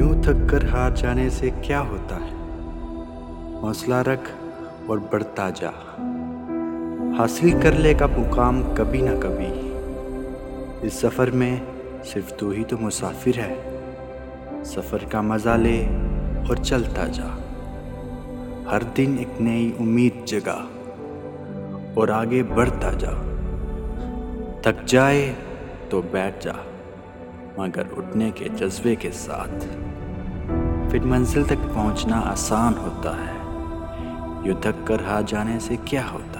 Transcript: यूं थक कर हार जाने से क्या होता है। हौसला रख और बढ़ता जा, हासिल कर लेगा मुकाम कभी ना कभी। इस सफ़र में सिर्फ तू ही तो मुसाफिर है। सफ़र का मज़ा ले और चलता जा, हर दिन एक नई उम्मीद जगा और आगे बढ़ता जा। थक जाए तो बैठ जा, मगर उठने के जज्बे के साथ फिर मंजिल तक पहुंचना आसान होता है। युद्धक कर हार जाने से क्या होता है।